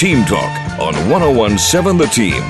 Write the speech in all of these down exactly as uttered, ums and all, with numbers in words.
Team Talk on one oh one point seven The Team.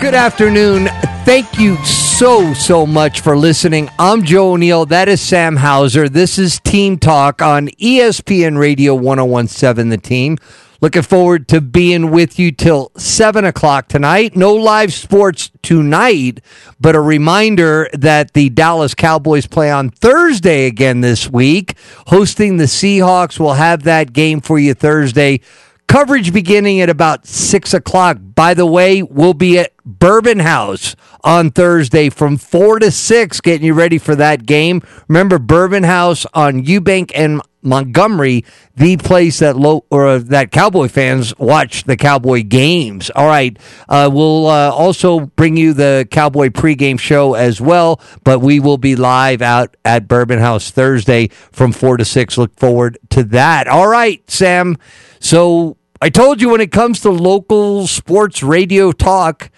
Good afternoon. Thank you so, so much for listening. I'm Joe O'Neill. That is Sam Hauser. This is Team Talk on E S P N Radio one oh one point seven The Team. Looking forward to being with you till seven o'clock tonight. No live sports tonight, but a reminder that the Dallas Cowboys play on Thursday again this week, hosting the Seahawks. We'll have that game for you Thursday. Coverage beginning at about six o'clock. By the way, we'll be at Bourbon House on Thursday from four to six, getting you ready for that game. Remember, Bourbon House on Eubank and Montgomery, the place that low or that Cowboy fans watch the Cowboy games. All right, uh, we'll uh, also bring you the Cowboy pregame show as well, but we will be live out at Bourbon House Thursday from four to six. Look forward to that. All right, Sam. So I told you when it comes to local sports radio talk,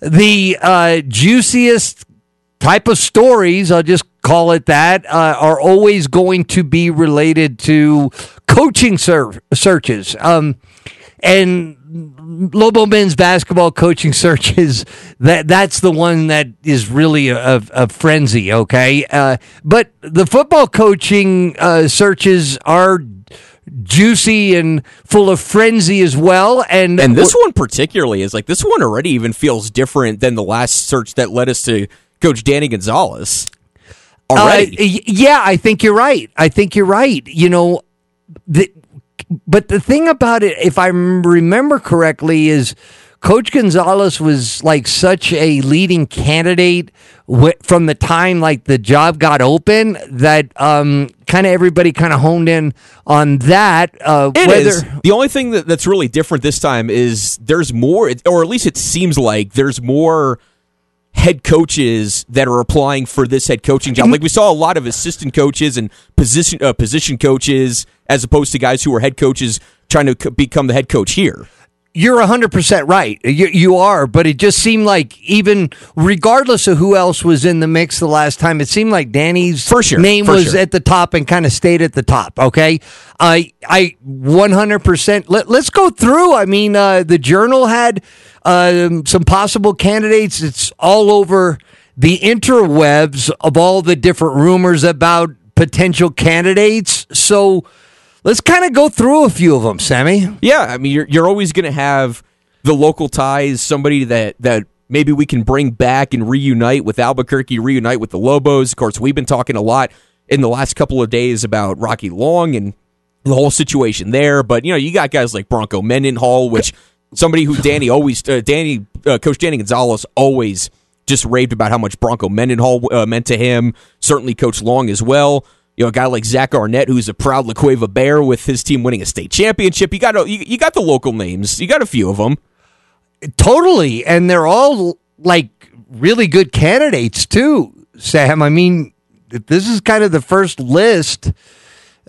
the uh, juiciest type of stories, I'll just call it that, uh, are always going to be related to coaching ser- searches. Um, and Lobo men's basketball coaching searches, that, that's the one that is really a, a, a frenzy, okay? Uh, but the football coaching uh, searches are juicy and full of frenzy as well. And, and this one particularly is like, this one already even feels different than the last search that led us to Coach Danny Gonzalez. Already. Uh, yeah, I think you're right. I think you're right. You know, the, but the thing about it, if I remember correctly, is Coach Gonzalez was like such a leading candidate w- from the time like the job got open that um, kind of everybody kind of honed in on that. Uh, it whether- is. The only thing that, that's really different this time is there's more, or at least it seems like there's more head coaches that are applying for this head coaching job. Like we saw a lot of assistant coaches and position uh, position coaches as opposed to guys who are head coaches trying to co- become the head coach here. You're one hundred percent right. You, you are, but it just seemed like even regardless of who else was in the mix the last time, it seemed like Danny's for sure, name for was sure. at the top and kind of stayed at the top, okay? I I one hundred percent. Let, let's go through. I mean, uh, the Journal had um, some possible candidates. It's all over the interwebs of all the different rumors about potential candidates, so let's kind of go through a few of them, Sammy. Yeah, I mean, you're you're always going to have the local ties, somebody that, that maybe we can bring back and reunite with Albuquerque, reunite with the Lobos. Of course, we've been talking a lot in the last couple of days about Rocky Long and the whole situation there. But, you know, you got guys like Bronco Mendenhall, which somebody who Danny always, uh, Danny, uh, Coach Danny Gonzalez always just raved about how much Bronco Mendenhall uh, meant to him. Certainly Coach Long as well. You know, a guy like Zach Arnett, who's a proud La Cueva Bear with his team winning a state championship. You got you, you got the local names. You got a few of them. Totally. And they're all, like, really good candidates, too, Sam. I mean, this is kind of the first list.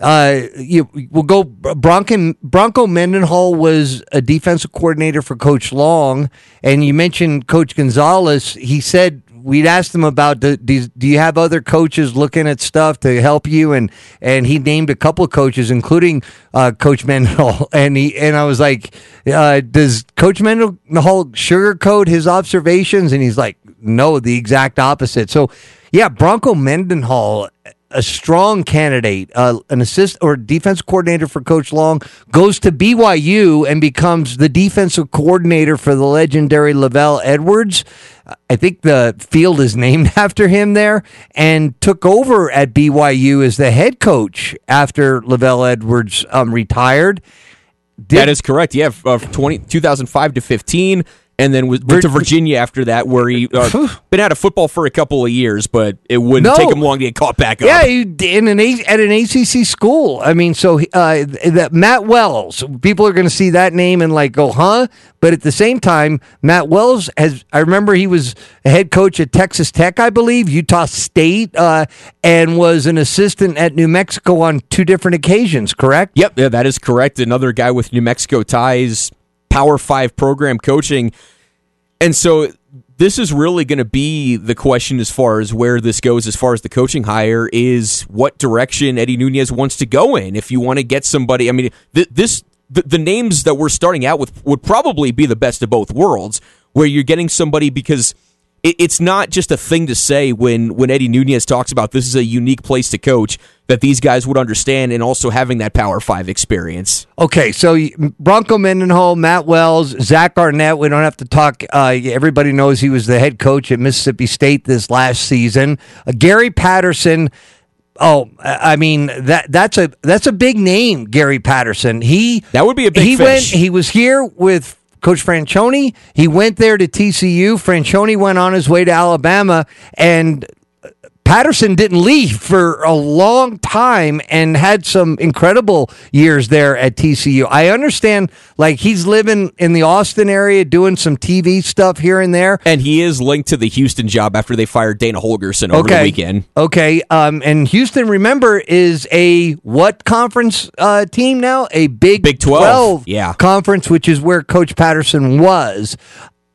Uh, you, we'll go Bronco, Bronco Mendenhall was a defensive coordinator for Coach Long. And you mentioned Coach Gonzalez. He said we'd asked him about, do, do you have other coaches looking at stuff to help you? And, and he named a couple of coaches, including uh, Coach Mendenhall. And he and I was like, uh, does Coach Mendenhall sugarcoat his observations? And he's like, no, the exact opposite. So, yeah, Bronco Mendenhall, a strong candidate, uh, an assist or defense coordinator for Coach Long, goes to B Y U and becomes the defensive coordinator for the legendary Lavelle Edwards. I think the field is named after him there, and took over at B Y U as the head coach after Lavelle Edwards um, retired. Did- that is correct. Yeah, of twenty, two thousand five to fifteen. And then went to Virginia after that, where he uh, been out of football for a couple of years, but it wouldn't no. take him long to get caught back up. Yeah, he, in an at an A C C school. I mean, so uh, that Matt Wells, people are going to see that name and like go, huh? But at the same time, Matt Wells has. I remember he was a head coach at Texas Tech, I believe, Utah State, uh, and was an assistant at New Mexico on two different occasions. Correct? Yep, yeah, that is correct. Another guy with New Mexico ties. Power five program coaching. And so this is really going to be the question as far as where this goes, as far as the coaching hire, is what direction Eddie Nunez wants to go in. If you want to get somebody, I mean, th- this th- the names that we're starting out with would probably be the best of both worlds, where you're getting somebody, because it- it's not just a thing to say when, when Eddie Nunez talks about this is a unique place to coach, that these guys would understand, and also having that Power Five experience. Okay, so Bronco Mendenhall, Matt Wells, Zach Arnett, we don't have to talk. Uh, everybody knows he was the head coach at Mississippi State this last season. Uh, Gary Patterson, oh, I mean, that that's a that's a big name, Gary Patterson. He That would be a big he fish. Went, he was here with Coach Franchoni. He went there to T C U. Franchoni went on his way to Alabama, and Patterson didn't leave for a long time and had some incredible years there at T C U. I understand, like, he's living in the Austin area, doing some T V stuff here and there. And he is linked to the Houston job after they fired Dana Holgerson over okay. the weekend. Okay, um, and Houston, remember, is a what conference uh, team now? A Big, Big twelve, twelve yeah. conference, which is where Coach Patterson was.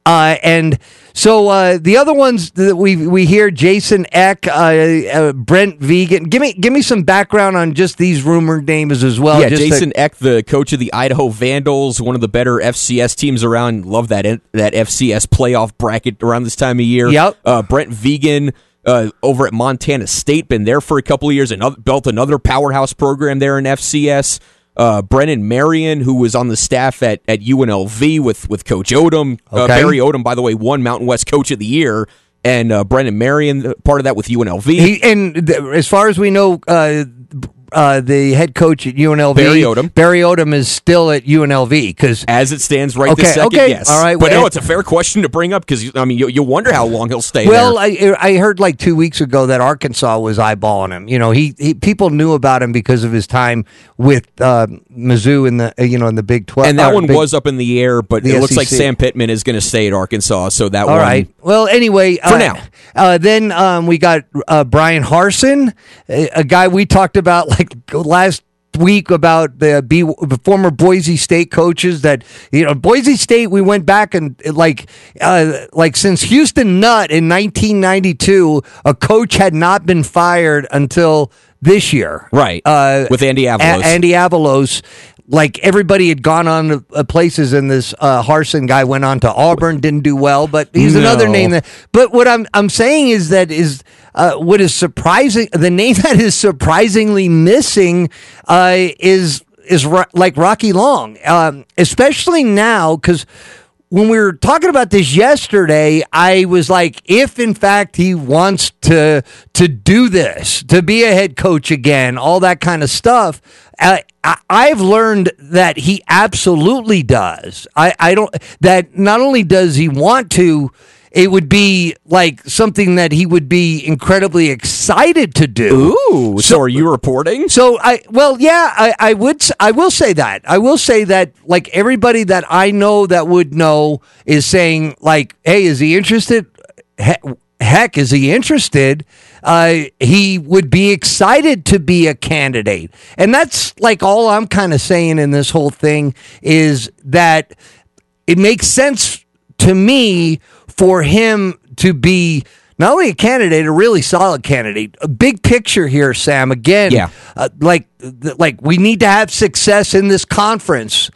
Uh, and so uh, the other ones that we we hear, Jason Eck, uh, uh, Brent Vegan. Give me give me some background on just these rumored names as well. Yeah, just Jason to- Eck, the coach of the Idaho Vandals, one of the better F C S teams around. Love that that F C S playoff bracket around this time of year. Yep. Uh, Brent Vegan uh, over at Montana State, been there for a couple of years, and built another powerhouse program there in F C S. Uh, Brennan Marion, who was on the staff at, at U N L V with, with Coach Odom. Okay. Uh, Barry Odom, by the way, won Mountain West Coach of the Year. And uh, Brennan Marion, part of that with U N L V. He, and th- as far as we know, uh, uh, the head coach at U N L V, Barry Odom, Barry Odom is still at U N L V. Because as it stands right okay, this second, okay, yes. All right, but well, no, it's a fair question to bring up, because I mean, you, you wonder how long he'll stay well, there. Well, I, I heard like two weeks ago that Arkansas was eyeballing him. You know, he, he people knew about him because of his time with uh, Mizzou in the you know in the Big twelve. And that one Big, was up in the air, but the it looks S E C. Like Sam Pittman is going to stay at Arkansas, so that all one. All right. Well, anyway. For uh, now. Uh, then um, we got uh, Brian Harsin, a, a guy we talked about like last week about the B, former Boise State coaches that, you know, Boise State, we went back and like, uh, like since Houston Nutt in nineteen ninety-two, a coach had not been fired until this year. Right. Uh, With Andy Avalos. A- Andy Avalos. Like, everybody had gone on to places, and this uh, Harsin guy went on to Auburn, didn't do well, but he's no. another name. That, but what I'm I'm saying is that is uh, what is surprising. The name that is surprisingly missing uh, is is ro- like Rocky Long, um, especially now, because when we were talking about this yesterday, I was like, if in fact he wants to to do this, to be a head coach again, all that kind of stuff, uh, I, I've learned that he absolutely does. I, I don't. That not only does he want to, it would be like something that he would be incredibly excited to do. Ooh! So, so are you reporting? So I well, yeah, I, I would. I will say that. I will say that. Like, everybody that I know that would know is saying, like, hey, is he interested? Heck, is he interested? Uh, he would be excited to be a candidate. And that's like all I'm kind of saying in this whole thing, is that it makes sense to me for him to be not only a candidate, a really solid candidate. A big picture here, Sam, again, yeah. uh, like, like we need to have success in this conference.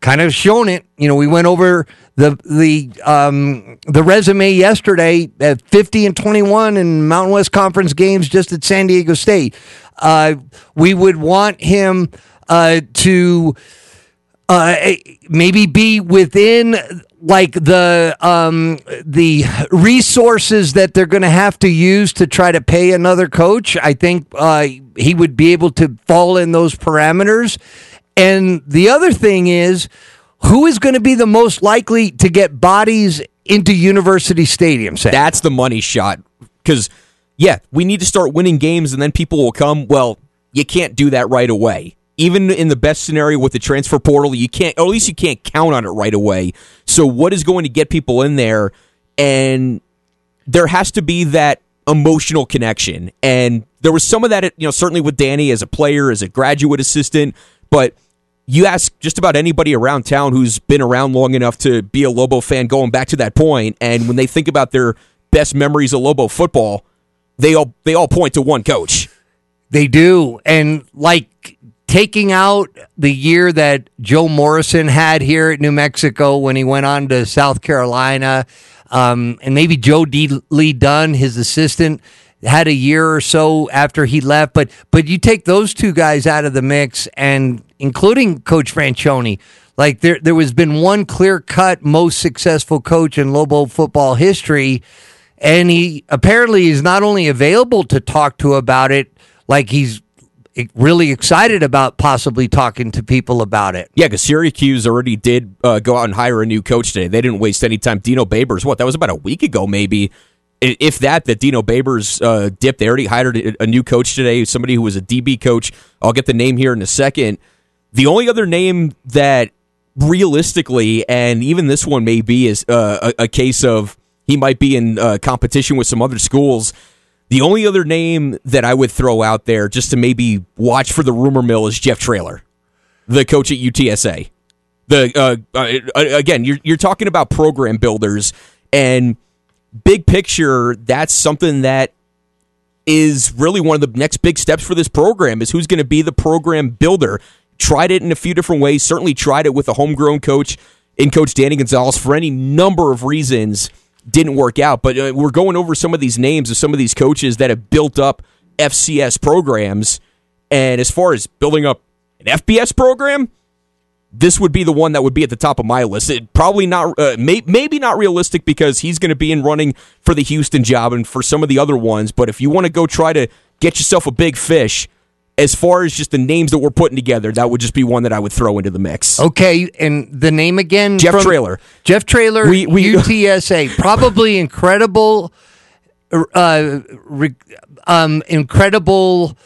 Kind of shown it. You know, we went over the the um, the resume yesterday at fifty and twenty-one in Mountain West Conference games just at San Diego State. Uh, we would want him uh, to uh, maybe be within like the um, the resources that they're going to have to use to try to pay another coach. I think uh, he would be able to fall in those parameters. And the other thing is, who is going to be the most likely to get bodies into University Stadium, Sam? That's the money shot. Because, yeah, we need to start winning games and then people will come. Well, you can't do that right away. Even in the best scenario with the transfer portal, you can't, or at least you can't count on it right away. So what is going to get people in there? And there has to be that emotional connection. And there was some of that, you know, certainly with Danny as a player, as a graduate assistant, but you ask just about anybody around town who's been around long enough to be a Lobo fan going back to that point, and when they think about their best memories of Lobo football, they all they all point to one coach. They do. And like taking out the year that Joe Morrison had here at New Mexico when he went on to South Carolina, um, and maybe Joe D. Lee Dunn, his assistant, had a year or so after he left, but but you take those two guys out of the mix, and including Coach Franchoni, like there there has been one clear cut most successful coach in Lobo football history, and he apparently is not only available to talk to about it, like he's really excited about possibly talking to people about it. Yeah, because Syracuse already did uh, go out and hire a new coach today. They didn't waste any time. Dino Babers, what that was about a week ago, maybe. If that, that Dino Babers uh, dipped. They already hired a new coach today, somebody who was a D B coach. I'll get the name here in a second. The only other name that realistically, and even this one may be, is uh, a, a case of he might be in uh, competition with some other schools. The only other name that I would throw out there just to maybe watch for the rumor mill is Jeff Traylor, the coach at U T S A. The uh, uh, again, you're you're talking about program builders, and big picture, that's something that is really one of the next big steps for this program is who's going to be the program builder. Tried it in a few different ways. Certainly tried it with a homegrown coach in Coach Danny Gonzalez for any number of reasons. Didn't work out. But uh, we're going over some of these names of some of these coaches that have built up F C S programs. And as far as building up an F B S program, this would be the one that would be at the top of my list. It probably not, uh, may, maybe not realistic because he's going to be in running for the Houston job and for some of the other ones. But if you want to go try to get yourself a big fish, as far as just the names that we're putting together, that would just be one that I would throw into the mix. Okay, and the name again? Jeff Traylor. Jeff Traylor, we, we, U T S A. Probably incredible, uh, re, um, incredible.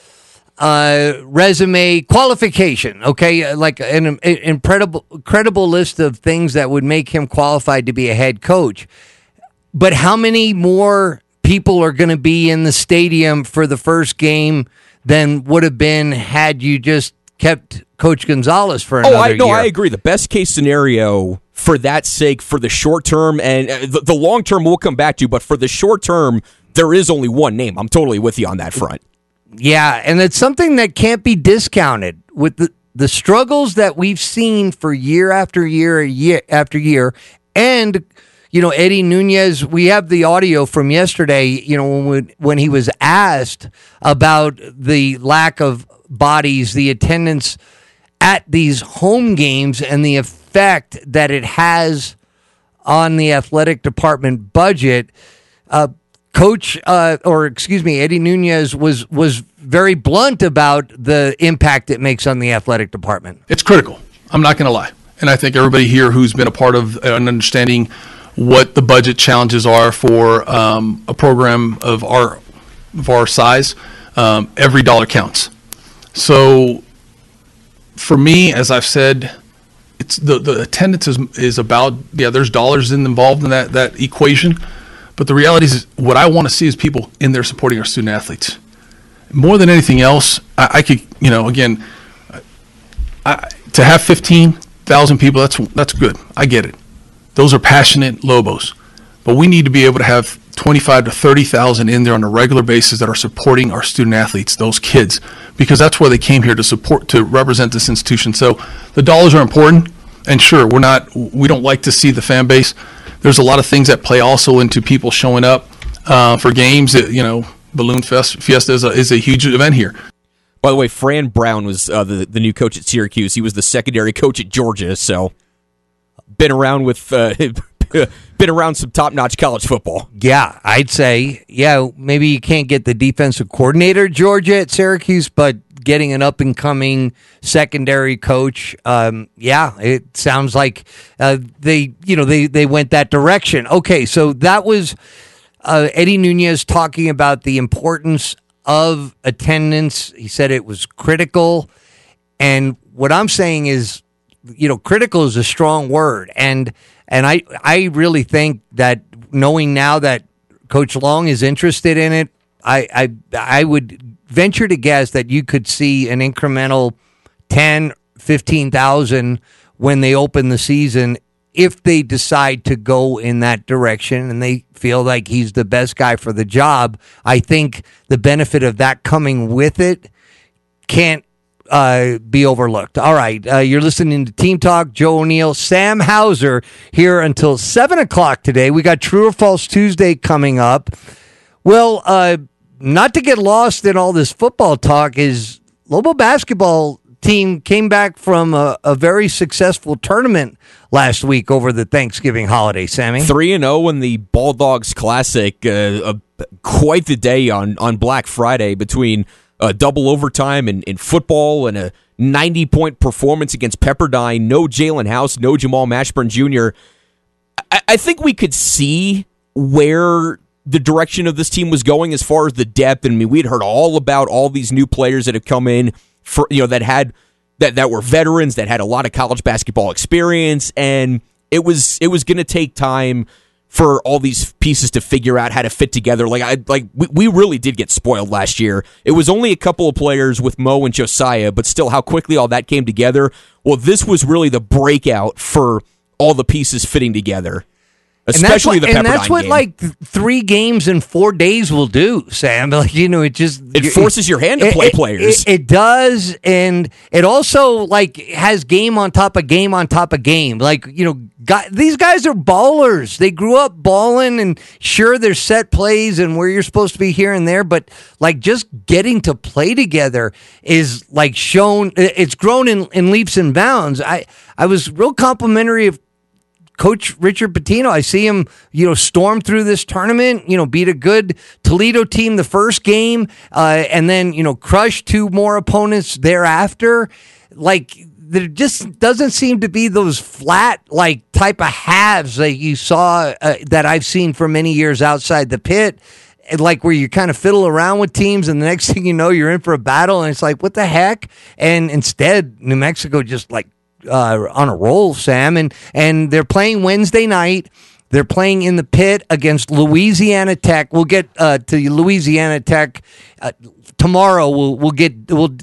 Uh, resume qualification, okay, like an, an incredible, incredible list of things that would make him qualified to be a head coach. But how many more people are going to be in the stadium for the first game than would have been had you just kept Coach Gonzalez for another year? Oh, I, no, year? I agree. The best case scenario for that sake, for the short term, and the, the long term we'll come back to, but for the short term, there is only one name. I'm totally with you on that front. Yeah, and it's something that can't be discounted with the, the struggles that we've seen for year after year, year after year. And, you know, Eddie Nunez, we have the audio from yesterday, you know, when, we, when he was asked about the lack of bodies, the attendance at these home games and the effect that it has on the athletic department budget. Uh, Coach, uh, or excuse me, Eddie Nunez was was very blunt about the impact it makes on the athletic department. It's critical. I'm not going to lie. And I think everybody here who's been a part of an understanding what the budget challenges are for um, a program of our, of our size, um, every dollar counts. So for me, as I've said, it's the, the attendance is, is about, yeah, there's dollars involved in that, that equation. But the reality is what I want to see is people in there supporting our student athletes. More than anything else, I, I could, you know, again, I, to have fifteen thousand people, that's that's good. I get it. Those are passionate Lobos. But we need to be able to have twenty-five to thirty thousand in there on a regular basis that are supporting our student athletes, those kids, because that's where they came here to support, to represent this institution. So the dollars are important. And sure, we're not, we don't like to see the fan base. There's a lot of things that play also into people showing up uh, for games. You know, Balloon Fest, Fiesta is a, is a huge event here. By the way, Fran Brown was uh, the, the new coach at Syracuse. He was the secondary coach at Georgia, so been around with uh, been around some top-notch college football. Yeah, I'd say, yeah, maybe you can't get the defensive coordinator at Georgia at Syracuse, but getting an up-and-coming secondary coach, um, yeah, it sounds like uh, they, you know, they, they went that direction. Okay, so that was uh, Eddie Nunez talking about the importance of attendance. He said it was critical, and what I'm saying is, you know, critical is a strong word, and and I I really think that knowing now that Coach Long is interested in it, I I, I would venture to guess that you could see an incremental ten, fifteen thousand when they open the season if they decide to go in that direction and they feel like he's the best guy for the job. I think the benefit of that coming with it can't uh, be overlooked. All right, uh, you're listening to Team Talk. Joe O'Neill, Sam Hauser here until seven o'clock today. We got True or False Tuesday coming up. Well, uh, not to get lost in all this football talk is Lobo basketball team came back from a, a very successful tournament last week over the Thanksgiving holiday, Sammy. three and oh in the Bulldogs Classic. Uh, uh, quite the day on, on Black Friday between a double overtime in, in football and a ninety-point performance against Pepperdine. No Jalen House, no Jamal Mashburn Junior I, I think we could see where the direction of this team was going as far as the depth. I mean, we'd heard all about all these new players that have come in for, you know, that had that, that were veterans, that had a lot of college basketball experience, and it was it was going to take time for all these pieces to figure out how to fit together. Like I like we, we really did get spoiled last year. It was only a couple of players with Mo and Josiah, but still how quickly all that came together. Well, this was really the breakout for all the pieces fitting together. Especially and that's what, the Pepperdine and that's what game. Like three games in four days will do, Sam. Like, you know, it just it forces it, your hand to play it, players. It, it does, and it also like has game on top of game on top of game. Like, you know, guys, these guys are ballers. They grew up balling, and sure, there's set plays and where you're supposed to be here and there, but like just getting to play together is like shown. It's grown in, in leaps and bounds. I I was real complimentary of Coach Richard Pitino. I see him, you know, storm through this tournament, you know, beat a good Toledo team the first game, uh, and then, you know, crush two more opponents thereafter. Like, there just doesn't seem to be those flat, like, type of halves that you saw, uh, that I've seen for many years outside the pit, like where you kind of fiddle around with teams and the next thing you know, you're in for a battle and it's like, what the heck? And instead, New Mexico just, like, Uh, on a roll, Sam, and and they're playing Wednesday night. They're playing in the pit against Louisiana Tech. We'll get uh, to Louisiana Tech uh, tomorrow. We'll we'll get we'll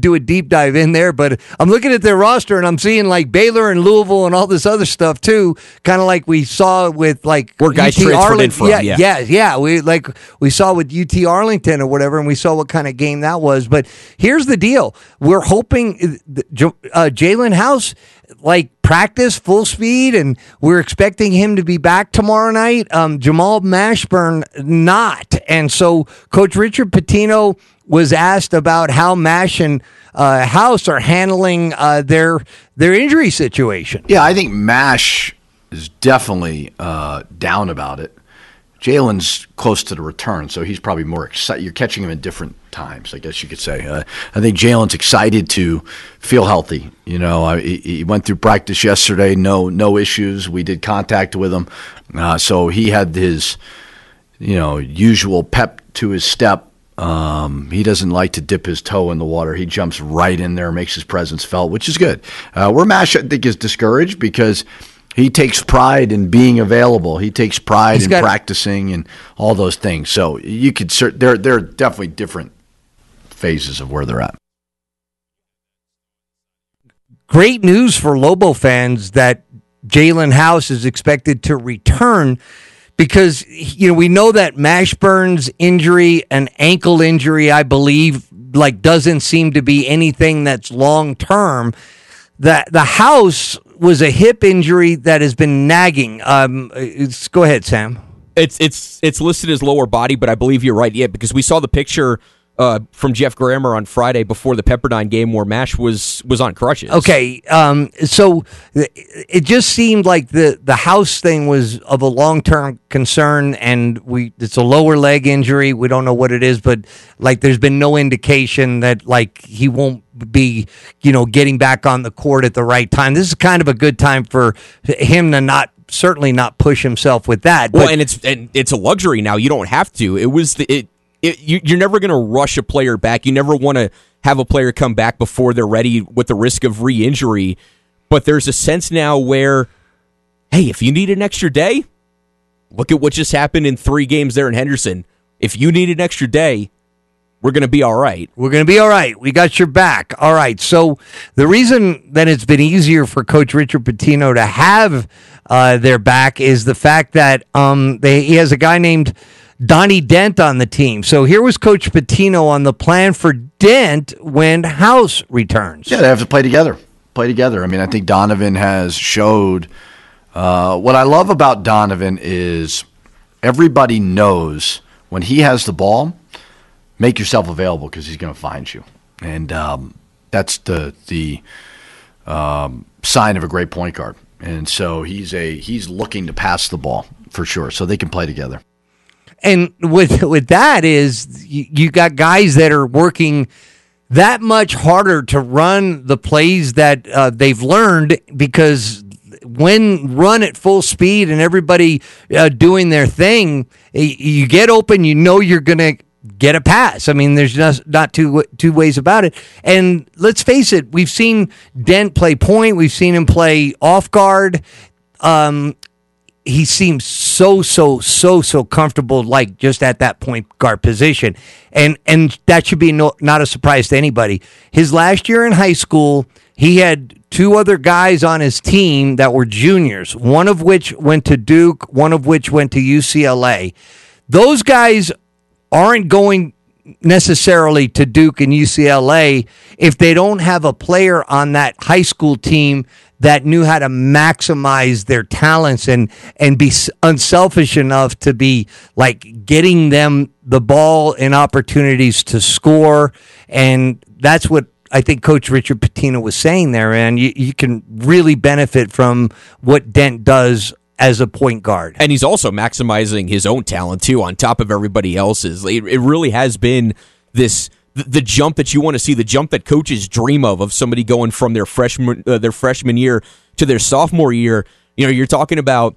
do a deep dive in there. But I'm looking at their roster and I'm seeing like Baylor and Louisville and all this other stuff too. Kind of like we saw with like where guys U T transferred in from. Yeah, yeah, yeah, yeah. We like we saw with U T Arlington or whatever, and we saw what kind of game that was. But here's the deal: we're hoping uh, Jalen House like practice full speed, and we're expecting him to be back tomorrow night. Um, Jamal Mashburn not, and so Coach Richard Pitino was asked about how Mash and uh, House are handling uh, their their injury situation. Yeah, I think Mash is definitely uh, down about it. Jalen's close to the return, so he's probably more excited. You're catching him at different times, I guess you could say. Uh, I think Jalen's excited to feel healthy. You know, I, he went through practice yesterday, no no issues. We did contact with him, uh, so he had his, you know, usual pep to his step. Um, he doesn't like to dip his toe in the water. He jumps right in there, makes his presence felt, which is good. Uh, where Mash, I think, is discouraged because he takes pride in being available. He takes pride He's in practicing and all those things. So you could cert- there there are definitely different phases of where they're at. Great news for Lobo fans that Jalen House is expected to return because, you know, we know that Mashburn's injury, an ankle injury, I believe, like doesn't seem to be anything that's long term. That the House was a hip injury that has been nagging. Um, it's, go ahead, Sam. It's it's it's listed as lower body, but I believe you're right. Yeah, because we saw the picture uh, from Jeff Grammer on Friday before the Pepperdine game where Mash was was on crutches. Okay, um, so it just seemed like the, the House thing was of a long term concern, and we it's a lower leg injury. We don't know what it is, but like there's been no indication that like he won't be, you know, getting back on the court at the right time. This is kind of a good time for him to not certainly not push himself with that. Well, but, and it's and it's a luxury now. You don't have to. It was the it, it you, you're never going to rush a player back. You never want to have a player come back before they're ready with the risk of re-injury. But there's a sense now where, hey, if you need an extra day, look at what just happened in three games there in Henderson. If you need an extra day, we're going to be all right. We're going to be all right. We got your back. All right. So the reason that it's been easier for Coach Richard Pitino to have uh, their back is the fact that um, they, he has a guy named Donnie Dent on the team. So here was Coach Pitino on the plan for Dent when House returns. Yeah, they have to play together. Play together. I mean, I think Donovan has showed. Uh, what I love about Donovan is everybody knows when he has the ball, make yourself available because he's going to find you. And um, that's the the um, sign of a great point guard. And so he's a he's looking to pass the ball for sure, so they can play together. And with with that is you, you got guys that are working that much harder to run the plays that uh, they've learned because when run at full speed and everybody uh, doing their thing, you get open, you know you're going to get a pass. I mean, there's just not two two ways about it. And let's face it, we've seen Dent play point. We've seen him play off guard. Um, he seems so, so, so, so comfortable, like just at that point guard position. And and that should be no, not a surprise to anybody. His last year in high school, he had two other guys on his team that were juniors, one of which went to Duke, one of which went to U C L A. Those guys aren't going necessarily to Duke and U C L A if they don't have a player on that high school team that knew how to maximize their talents and, and be unselfish enough to be like getting them the ball and opportunities to score. And that's what I think Coach Richard Pitino was saying there. And you, you can really benefit from what Dent does as a point guard. And he's also maximizing his own talent, too, on top of everybody else's. It, it really has been this the, the jump that you want to see, the jump that coaches dream of, of somebody going from their freshman uh, their freshman year to their sophomore year. You know, you're talking about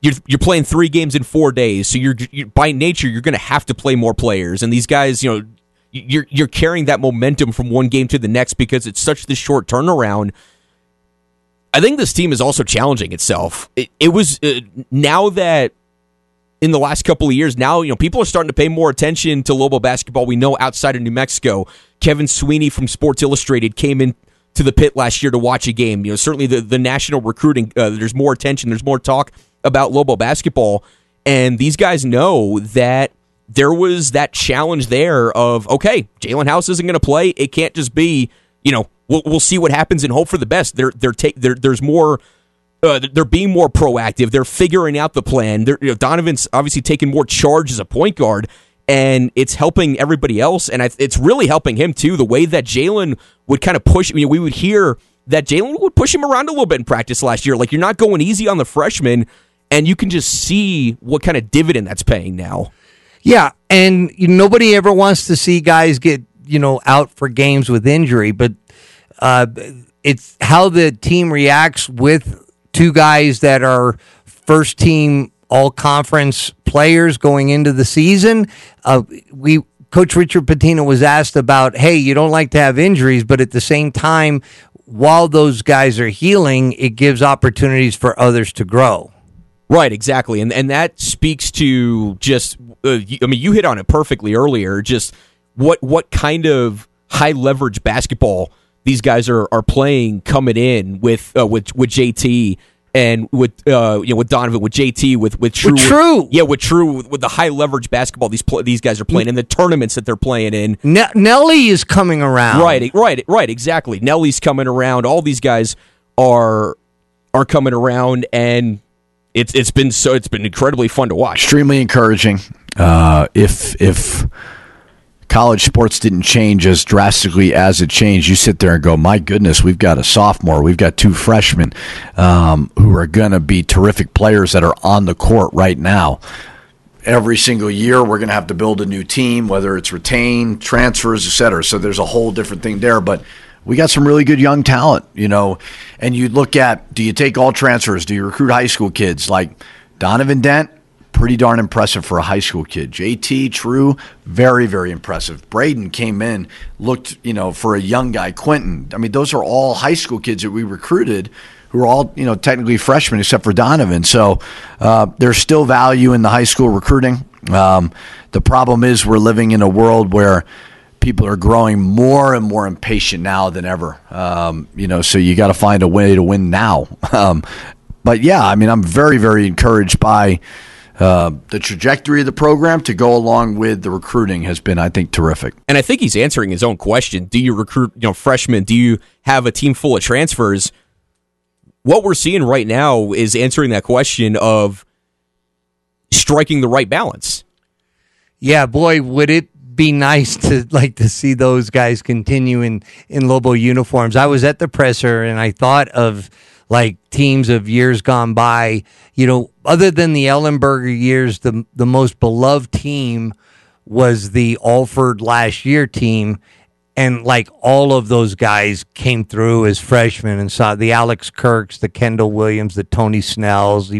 you're you're playing three games in four days, so you're, you're by nature you're going to have to play more players. And these guys, you know, you're you're carrying that momentum from one game to the next because it's such this short turnaround. I think this team is also challenging itself. It, it was uh, now that in the last couple of years, now you know people are starting to pay more attention to Lobo basketball. We know outside of New Mexico, Kevin Sweeney from Sports Illustrated came in to the Pit last year to watch a game. You know, certainly the, the national recruiting. Uh, there's more attention. There's more talk about Lobo basketball, and these guys know that there was that challenge there of okay, Jalen House isn't going to play. It can't just be you know. We'll, we'll see what happens and hope for the best. They're they're take they're, there's more. Uh, they're being more proactive. They're figuring out the plan. They're, you know, Donovan's obviously taking more charge as a point guard, and it's helping everybody else. And I, it's really helping him too. The way that Jalen would kind of push. I mean, we would hear that Jalen would push him around a little bit in practice last year. Like you're not going easy on the freshman, and you can just see what kind of dividend that's paying now. Yeah, and nobody ever wants to see guys get you know out for games with injury, but. Uh, it's how the team reacts with two guys that are first-team all-conference players going into the season. Uh, we Coach Richard Pitino was asked about, hey, you don't like to have injuries, but at the same time, while those guys are healing, it gives opportunities for others to grow. Right, exactly, and and that speaks to just, uh, I mean, you hit on it perfectly earlier, just what what kind of high-leverage basketball these guys are, are playing coming in with uh, with with J T and with uh, you know with Donovan, with J T, with with True, with True. With, yeah, with True, with, with the high leverage basketball these pl- these guys are playing in the tournaments that they're playing in. Ne- Nelly is coming around, right, right, right, exactly. Nelly's coming around. All these guys are are coming around, and it's it's been so it's been incredibly fun to watch. Extremely encouraging. Uh, if if. College sports didn't change as drastically as it changed. You sit there and go, my goodness, we've got a sophomore. We've got two freshmen um, who are going to be terrific players that are on the court right now. Every single year we're going to have to build a new team, whether it's retained, transfers, et cetera. So there's a whole different thing there. But we got some really good young talent, you know. And you look at, do you take all transfers? Do you recruit high school kids like Donovan Dent? Pretty darn impressive for a high school kid. J T, True, very, very impressive. Braden came in, looked, you know, for a young guy. Quentin, I mean, those are all high school kids that we recruited who are all, you know, technically freshmen except for Donovan. So uh, there's still value in the high school recruiting. Um, the problem is we're living in a world where people are growing more and more impatient now than ever. Um, you know, so you got to find a way to win now. Um, but yeah, I mean, I'm very, very encouraged by uh, the trajectory of the program to go along with the recruiting has been, I think, terrific. And I think he's answering his own question. Do you recruit, you know, freshmen? Do you have a team full of transfers? What we're seeing right now is answering that question of striking the right balance. Yeah, boy, would it be nice to like to see those guys continue in, in Lobo uniforms. I was at the presser and I thought of like teams of years gone by, you know, other than the Ellenberger years, the the most beloved team was the Alford last year team. And like all of those guys came through as freshmen and saw the Alex Kirks, the Kendall Williams, the Tony Snells,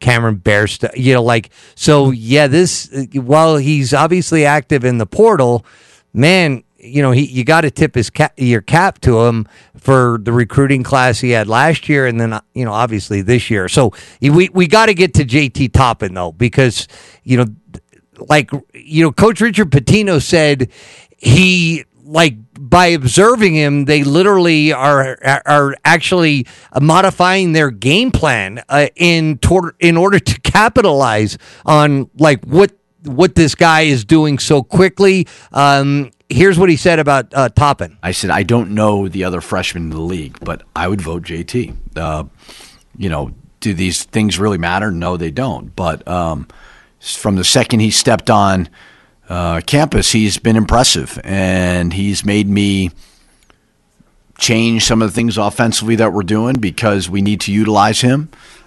Cameron Bairstow, you know, like, so yeah, this, while he's obviously active in the portal, man, you know, he, you got to tip his cap, your cap to him for the recruiting class he had last year. And then, you know, obviously this year. So we, we got to get to J T Toppin though, because, you know, like, you know, Coach Richard Pitino said he, like by observing him, they literally are are actually modifying their game plan uh, in tor- in order to capitalize on like what what this guy is doing so quickly. Um, here's what he said about uh, Toppin. I said, I don't know the other freshmen in the league, but I would vote J T. Uh, you know, do these things really matter? No, they don't. But um, from the second he stepped on Uh, campus, he's been impressive, and he's made me change some of the things offensively that we're doing because we need to utilize him.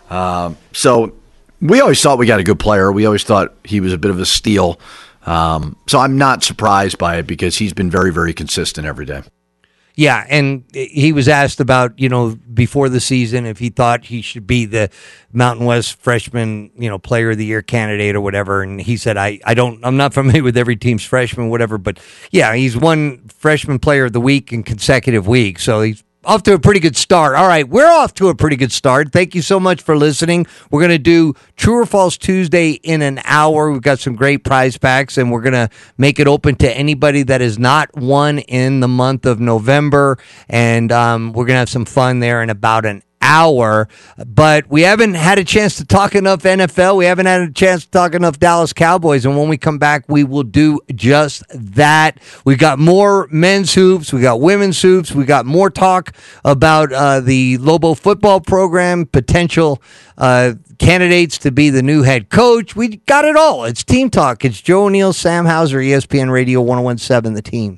Uh, so we always thought we got a good player. We always thought he was a bit of a steal. Um, so I'm not surprised by it because he's been very, very consistent every day. Yeah, and he was asked about, you know, before the season if he thought he should be the Mountain West freshman, you know, player of the year candidate or whatever, and he said, I, I don't, I'm not familiar with every team's freshman, whatever, but yeah, he's won freshman player of the week in consecutive weeks, so he's off to a pretty good start. All right, we're off to a pretty good start. Thank you so much for listening. We're going to do True or False Tuesday in an hour. We've got some great prize packs, and we're going to make it open to anybody that has not won in the month of November, and um, we're going to have some fun there in about an hour. But we haven't had a chance to talk enough N F L. We haven't had a chance to talk enough Dallas Cowboys. And when we come back, we will do just that. We got more men's hoops. We got women's hoops. We got more talk about uh, the Lobo football program, potential uh, candidates to be the new head coach. We got it all. It's Team Talk. It's Joe O'Neill, Sam Hauser, E S P N Radio one oh one seven, The Team.